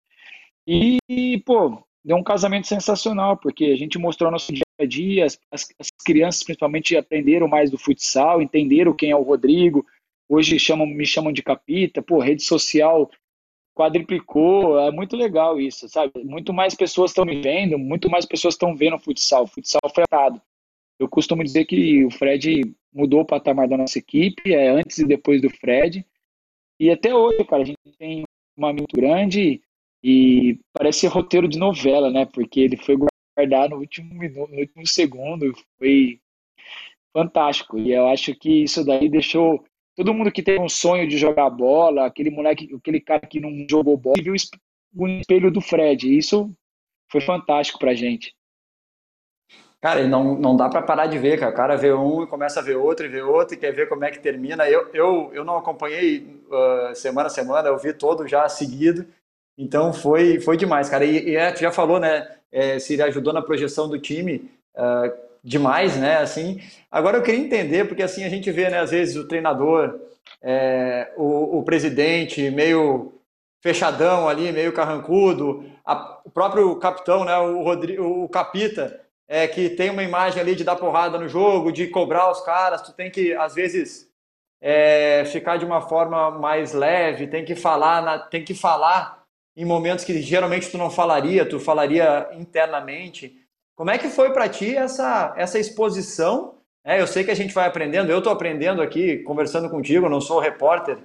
E, pô, deu um casamento sensacional, porque a gente mostrou nosso dia a dia, as crianças principalmente aprenderam mais do futsal, entenderam quem é o Rodrigo, hoje me chamam de Capita, pô, rede social quadriplicou, é muito legal isso, sabe? Muito mais pessoas estão me vendo, muito mais pessoas estão vendo o futsal foi atado. Eu costumo dizer que o Fred mudou o patamar da nossa equipe, é antes e depois do Fred, e até hoje, cara, a gente tem uma muito grande e parece roteiro de novela, né? Porque ele foi guardar no último minuto, no último segundo, foi fantástico, e eu acho que isso daí deixou todo mundo que tem um sonho de jogar bola, aquele moleque, aquele cara que não jogou bola, viu o espelho do Fred. Isso foi fantástico pra gente. Cara, e não dá pra parar de ver, cara. O cara vê um e começa a ver outro e ver outro e quer ver como é que termina. Eu não acompanhei semana a semana, eu vi todo já seguido. Então foi demais, cara. Tu já falou, né? Se ele ajudou na projeção do time. Demais, né, assim, agora eu queria entender, porque assim a gente vê, né, às vezes o treinador, o presidente meio fechadão ali, meio carrancudo, o próprio capitão, né, o Capita, que tem uma imagem ali de dar porrada no jogo, de cobrar os caras, tu tem que, às vezes, ficar de uma forma mais leve, tem que falar em momentos que geralmente tu falaria internamente. Como é que foi para ti essa exposição? Eu sei que a gente vai aprendendo, eu estou aprendendo aqui, conversando contigo, eu não sou repórter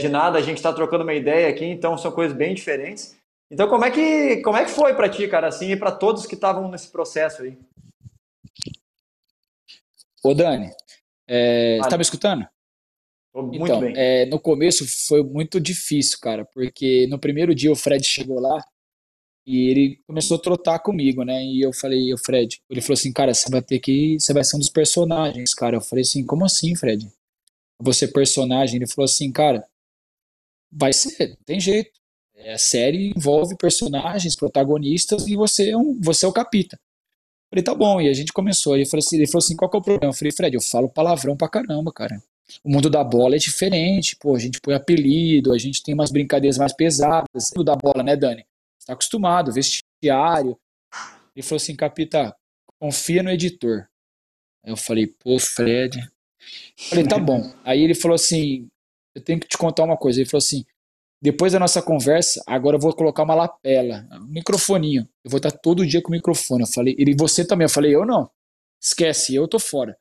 de nada, a gente está trocando uma ideia aqui, então são coisas bem diferentes. Então como é que foi para ti, cara, assim, e para todos que estavam nesse processo aí? Ô Dani, você tá me escutando? Tô muito então, bem. No começo foi muito difícil, cara, porque no primeiro dia o Fred chegou lá, e ele começou a trotar comigo, né? E eu falei, Fred, ele falou assim, cara, você vai ser um dos personagens, cara. Eu falei assim, como assim, Fred? Você personagem? Ele falou assim, cara, vai ser, tem jeito. A série envolve personagens, protagonistas, e você é o Capita. Eu falei, tá bom, e a gente começou. Ele falou assim, qual que é o problema? Eu falei, Fred, eu falo palavrão pra caramba, cara. O mundo da bola é diferente, pô, a gente põe apelido, a gente tem umas brincadeiras mais pesadas. O mundo da bola, né, Dani? Está acostumado, vestiário. Ele falou assim, Capita, confia no editor. Aí eu falei, pô, Fred. Eu falei, tá bom. Aí ele falou assim, eu tenho que te contar uma coisa. Ele falou assim, depois da nossa conversa, agora eu vou colocar uma lapela, um microfoninho. Eu vou estar todo dia com o microfone. Eu falei, ele, você também. Eu falei, eu não. Esquece, eu tô fora.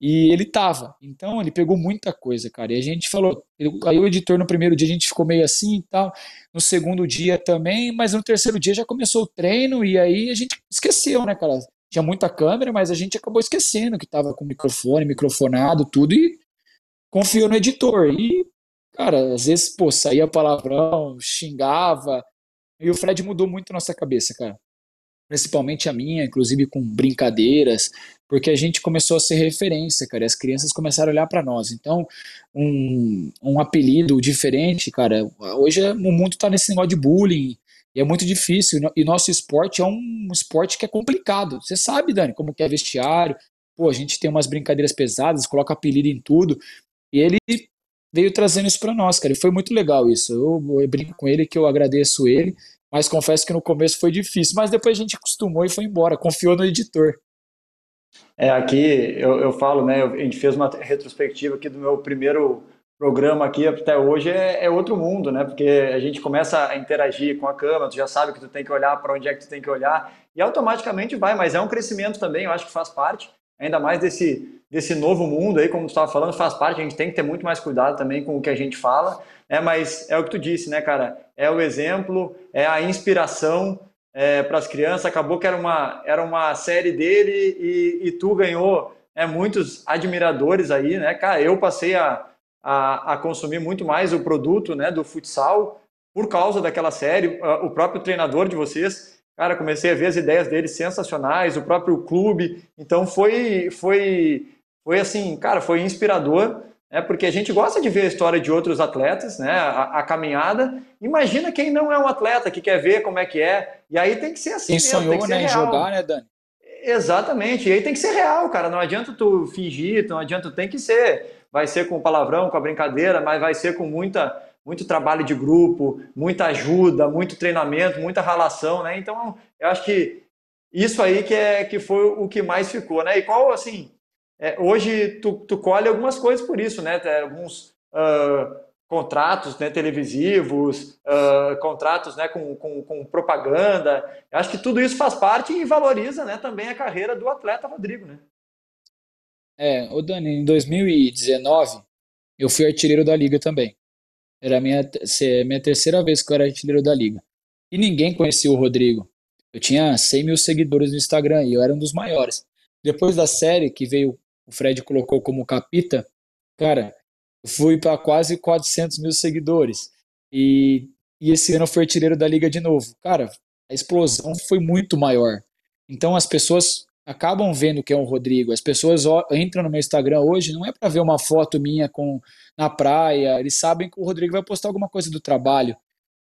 E ele tava. Então ele pegou muita coisa, cara. E a gente falou. Aí o editor no primeiro dia a gente ficou meio assim e tal. No segundo dia também, mas no terceiro dia já começou o treino e aí a gente esqueceu, né, cara? Tinha muita câmera, mas a gente acabou esquecendo que tava com microfone, microfonado, tudo, e confiou no editor. E, cara, às vezes, pô, saía palavrão, xingava. E o Fred mudou muito a nossa cabeça, cara. Principalmente a minha, inclusive com brincadeiras, porque a gente começou a ser referência, cara, e as crianças começaram a olhar para nós. Então, um apelido diferente, cara, hoje o mundo tá nesse negócio de bullying, e é muito difícil, e nosso esporte é um esporte que é complicado. Você sabe, Dani, como que é vestiário, pô, a gente tem umas brincadeiras pesadas, coloca apelido em tudo, e ele veio trazendo isso para nós, cara, e foi muito legal isso. Eu brinco com ele, que eu agradeço ele, mas confesso que no começo foi difícil, mas depois a gente acostumou e foi embora, confiou no editor. Aqui eu falo, né, a gente fez uma retrospectiva aqui do meu primeiro programa aqui até hoje, é outro mundo, né, porque a gente começa a interagir com a câmera, tu já sabe que tu tem que olhar, para onde é que tu tem que olhar, e automaticamente vai, mas é um crescimento também, eu acho que faz parte, ainda mais desse novo mundo aí, como tu estava falando, faz parte, a gente tem que ter muito mais cuidado também com o que a gente fala, né? Mas é o que tu disse, né, cara, é o exemplo, é a inspiração para as crianças, acabou que era uma série dele e tu ganhou muitos admiradores aí, né, cara, eu passei a consumir muito mais o produto, né, do futsal por causa daquela série, o próprio treinador de vocês. Cara, comecei a ver as ideias dele sensacionais, o próprio clube. Então foi assim, cara, foi inspirador, né? Porque a gente gosta de ver a história de outros atletas, né? A caminhada. Imagina quem não é um atleta, que quer ver como é que é. E aí tem que ser assim. Quem mesmo, sonhou, tem que ser, né, real. Jogar, né, Dani? Exatamente. E aí tem que ser real, cara. Não adianta tu fingir, não adianta, tem que ser. Vai ser com palavrão, com a brincadeira, mas vai ser com muito trabalho de grupo, muita ajuda, muito treinamento, muita relação, né? Então Eu acho que isso aí que foi o que mais ficou, né? E qual, assim, hoje tu colhe algumas coisas por isso, né? Alguns contratos, né, televisivos, contratos, né, com propaganda. Eu acho que tudo isso faz parte e valoriza, né, também a carreira do atleta Rodrigo, né? Ô Dani, em 2019 eu fui artilheiro da Liga também. Era a minha terceira vez que eu era artilheiro da Liga. E ninguém conhecia o Rodrigo. Eu tinha 100 mil seguidores no Instagram e eu era um dos maiores. Depois da série que veio, o Fred colocou como Capita, cara, eu fui para quase 400 mil seguidores. E esse ano eu fui artilheiro da Liga de novo. Cara, a explosão foi muito maior. Então as pessoas acabam vendo que é um Rodrigo. As pessoas entram no meu Instagram hoje, não é para ver uma foto minha na praia, eles sabem que o Rodrigo vai postar alguma coisa do trabalho.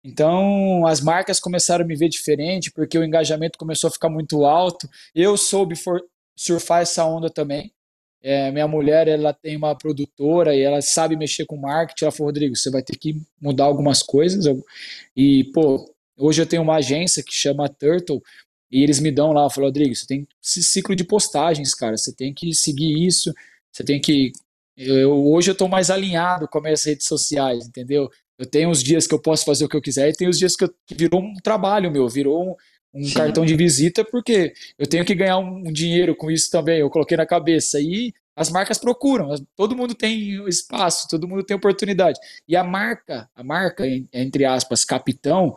Então, as marcas começaram a me ver diferente, porque o engajamento começou a ficar muito alto. Eu soube surfar essa onda também. Minha mulher, ela tem uma produtora e ela sabe mexer com marketing. Ela falou, Rodrigo, você vai ter que mudar algumas coisas. E, pô, hoje eu tenho uma agência que chama Turtle e eles me dão lá. Eu falo, Rodrigo, você tem esse ciclo de postagens, cara. Você tem que seguir isso. Você tem que... hoje eu tô mais alinhado com as minhas redes sociais, entendeu? Eu tenho os dias que eu posso fazer o que eu quiser e tem os dias que virou um trabalho meu, virou um cartão de visita, porque eu tenho que ganhar um dinheiro com isso também, eu coloquei na cabeça. E as marcas procuram, todo mundo tem espaço, todo mundo tem oportunidade. E a marca, entre aspas, Capitão,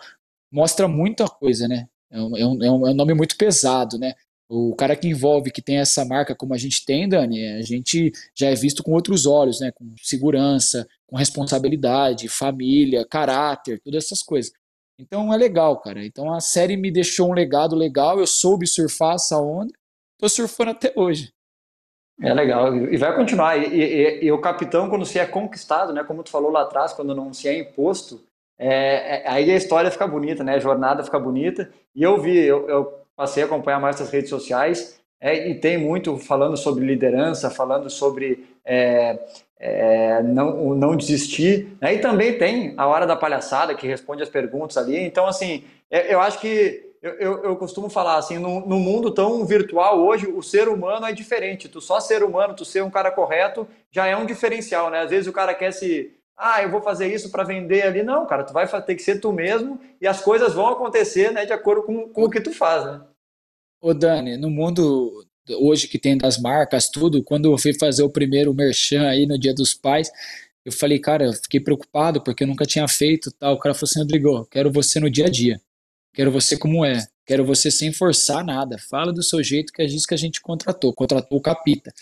mostra muita coisa, né? É um nome muito pesado, né? O cara que envolve, que tem essa marca como a gente tem, Dani, a gente já é visto com outros olhos, né? Com segurança, com responsabilidade, família, caráter, todas essas coisas. Então é legal, cara. Então a série me deixou um legado legal, eu soube surfar essa onda, tô surfando até hoje. É legal, e vai continuar. E o Capitão, quando se é conquistado, né? Como tu falou lá atrás, quando não se é imposto, aí a história fica bonita, né? A jornada fica bonita. E eu passei a acompanhar mais as redes sociais e tem muito falando sobre liderança, falando sobre não desistir, né? E também tem a hora da palhaçada que responde as perguntas ali. Então, assim, eu acho que eu costumo falar assim, no mundo tão virtual hoje, o ser humano é diferente. Tu só ser humano, tu ser um cara correto já é um diferencial, né? Às vezes o cara quer se... eu vou fazer isso para vender ali. Não, cara, tu vai ter que ser tu mesmo e as coisas vão acontecer, né, de acordo com o que tu faz, né? Ô Dani, no mundo hoje que tem das marcas, tudo, quando eu fui fazer o primeiro merchan aí no Dia dos Pais, eu falei, cara, eu fiquei preocupado porque eu nunca tinha feito tal. O cara falou assim, Rodrigo, quero você no dia a dia, quero você como é, quero você sem forçar nada, fala do seu jeito, que é isso que a gente contratou o Capita.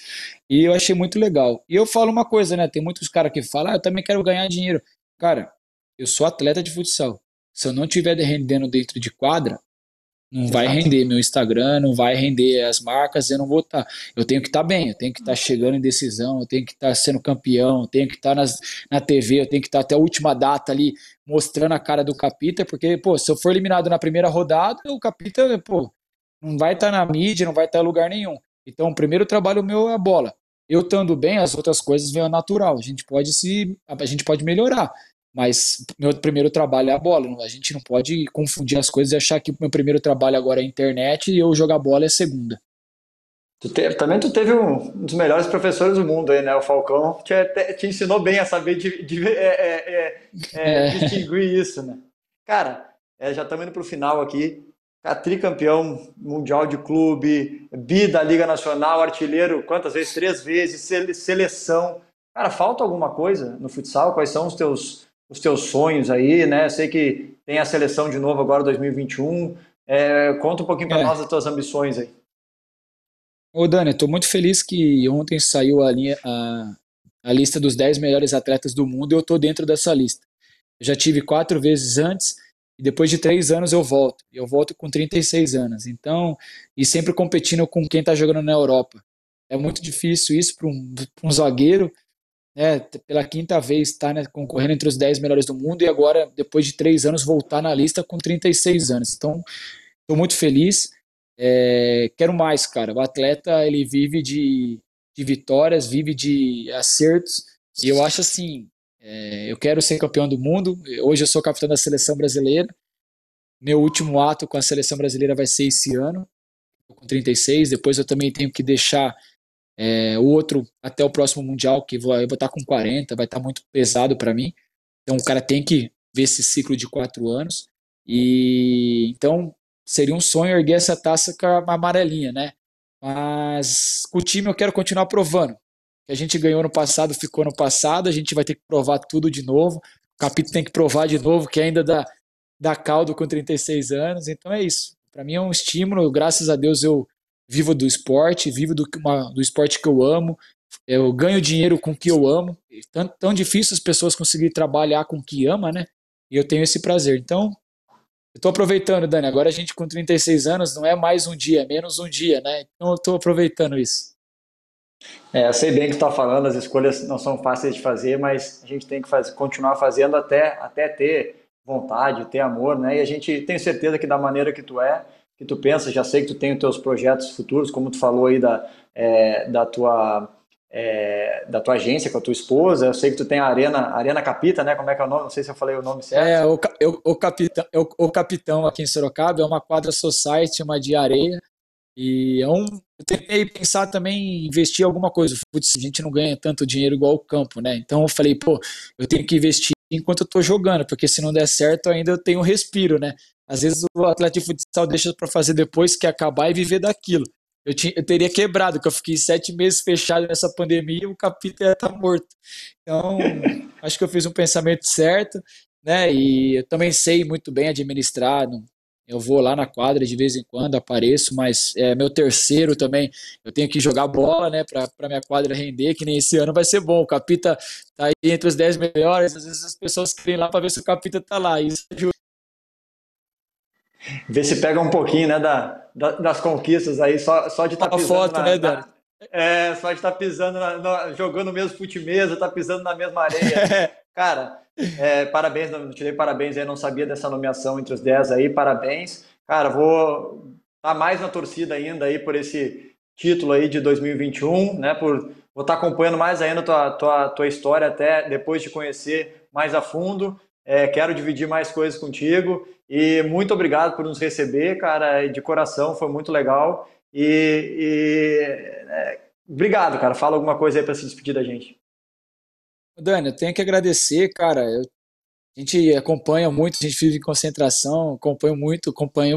E eu achei muito legal. E eu falo uma coisa, né, tem muitos caras que falam, eu também quero ganhar dinheiro. Cara, eu sou atleta de futsal, se eu não estiver rendendo dentro de quadra, não vai render meu Instagram, não vai render as marcas, eu não vou estar. Eu tenho que estar bem, eu tenho que estar chegando em decisão, eu tenho que estar sendo campeão, eu tenho que estar na TV, eu tenho que estar até a última data ali mostrando a cara do Capita, porque, pô, se eu for eliminado na primeira rodada, o Capita, pô, não vai estar na mídia, não vai estar em lugar nenhum. Então, o primeiro trabalho meu é a bola. Eu estando bem, as outras coisas vêm ao natural, a gente pode melhorar. Mas meu primeiro trabalho é a bola. A gente não pode confundir as coisas e achar que meu primeiro trabalho agora é a internet e eu jogar bola é a segunda. Também tu teve um dos melhores professores do mundo aí, né? O Falcão te ensinou bem a saber distinguir isso, né? Cara, já estamos indo para o final aqui. Tricampeão mundial de clube, bi da Liga Nacional, artilheiro quantas vezes? 3 vezes, seleção. Cara, falta alguma coisa no futsal? Quais são os teus sonhos aí, né? Eu sei que tem a seleção de novo agora, 2021. Conta um pouquinho para nós as tuas ambições aí. Ô Dani, eu tô muito feliz que ontem saiu a lista dos 10 melhores atletas do mundo e eu tô dentro dessa lista. Eu já tive 4 vezes antes e depois de 3 anos eu volto. Eu volto com 36 anos, então, e sempre competindo com quem tá jogando na Europa. É muito difícil isso para um zagueiro, né, pela 5ª vez estar, né, concorrendo entre os 10 melhores do mundo e agora, depois de 3 anos, voltar na lista com 36 anos. Então, estou muito feliz. Quero mais, cara. O atleta, ele vive de vitórias, vive de acertos. E eu acho assim, eu quero ser campeão do mundo. Hoje eu sou capitão da seleção brasileira. Meu último ato com a seleção brasileira vai ser esse ano, com 36. Depois eu também tenho que deixar o outro até o próximo Mundial, que eu vou estar com 40, vai estar muito pesado para mim. Então o cara tem que ver esse ciclo de 4 anos. E então seria um sonho erguer essa taça com a amarelinha, né? Mas com o time eu quero continuar provando. A gente ganhou no passado, ficou no passado, a gente vai ter que provar tudo de novo. O Capita tem que provar de novo, que ainda dá caldo com 36 anos. Então é isso. Para mim é um estímulo, graças a Deus eu vivo do esporte, vivo do esporte que eu amo. Eu ganho dinheiro com o que eu amo. É tão difícil as pessoas conseguirem trabalhar com o que ama, né? E eu tenho esse prazer. Então, eu tô aproveitando, Dani. Agora a gente com 36 anos não é mais um dia, é menos um dia, né? Então eu tô aproveitando isso. Eu sei bem o que tá falando, as escolhas não são fáceis de fazer, mas a gente tem que continuar fazendo até ter vontade, ter amor, né? E a gente tem certeza que da maneira que tu pensa, já sei que tu tem os teus projetos futuros, como tu falou aí da tua agência com a tua esposa, eu sei que tu tem a Arena Capita, né? Como é que é o nome? Não sei se eu falei o nome certo. O Capitão aqui em Sorocaba é uma quadra society, uma de areia, e eu tentei pensar também em investir alguma coisa. Putz, a gente não ganha tanto dinheiro igual o campo, né? Então eu falei, pô, eu tenho que investir enquanto eu tô jogando, porque se não der certo ainda eu tenho um respiro, né? Às vezes o atleta de futsal deixa para fazer depois que acabar e viver daquilo. Eu teria quebrado, porque eu fiquei 7 meses fechado nessa pandemia e o Capita ia estar morto. Então, acho que eu fiz um pensamento certo, né? E eu também sei muito bem administrar. Eu vou lá na quadra de vez em quando, apareço, mas meu terceiro também, eu tenho que jogar bola, né? Para minha quadra render, que nem esse ano vai ser bom. O Capita tá aí entre os 10 melhores, às vezes as pessoas querem ir lá para ver se o Capita tá lá. Isso ajuda. Ver se pega um pouquinho, né, das conquistas aí, só de estar pisando foto, né, Dani? Só de estar pisando, jogando o mesmo fute-mesa, tá pisando na mesma areia. Cara, parabéns, não te dei parabéns aí, não sabia dessa nomeação entre os 10 aí, parabéns. Cara, vou estar mais na torcida ainda aí por esse título aí de 2021, né, vou estar acompanhando mais ainda a tua história até depois de conhecer mais a fundo. Quero dividir mais coisas contigo e muito obrigado por nos receber, cara, de coração, foi muito legal e obrigado, cara, fala alguma coisa aí para se despedir da gente. Dani, eu tenho que agradecer, cara, a gente acompanha muito, a gente vive em concentração, acompanho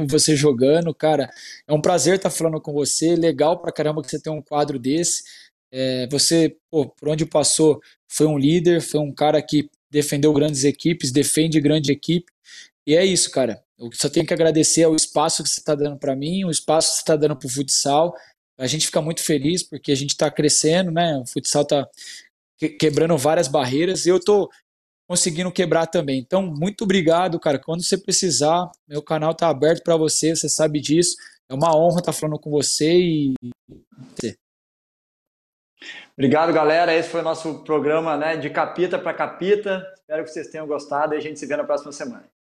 você jogando, cara, é um prazer estar falando com você, legal pra caramba que você tem um quadro desse, você, pô, por onde passou, foi um líder, foi um cara que defendeu grandes equipes, defende grande equipe, e é isso, cara, eu só tenho que agradecer ao espaço que você está dando para mim, o espaço que você está dando para o futsal, a gente fica muito feliz porque a gente está crescendo, né, o futsal está quebrando várias barreiras, e eu estou conseguindo quebrar também, então muito obrigado, cara, quando você precisar, meu canal está aberto para você, você sabe disso, é uma honra estar falando com você e... Obrigado, galera. Esse foi o nosso programa, né, de Capita para Capita. Espero que vocês tenham gostado e a gente se vê na próxima semana.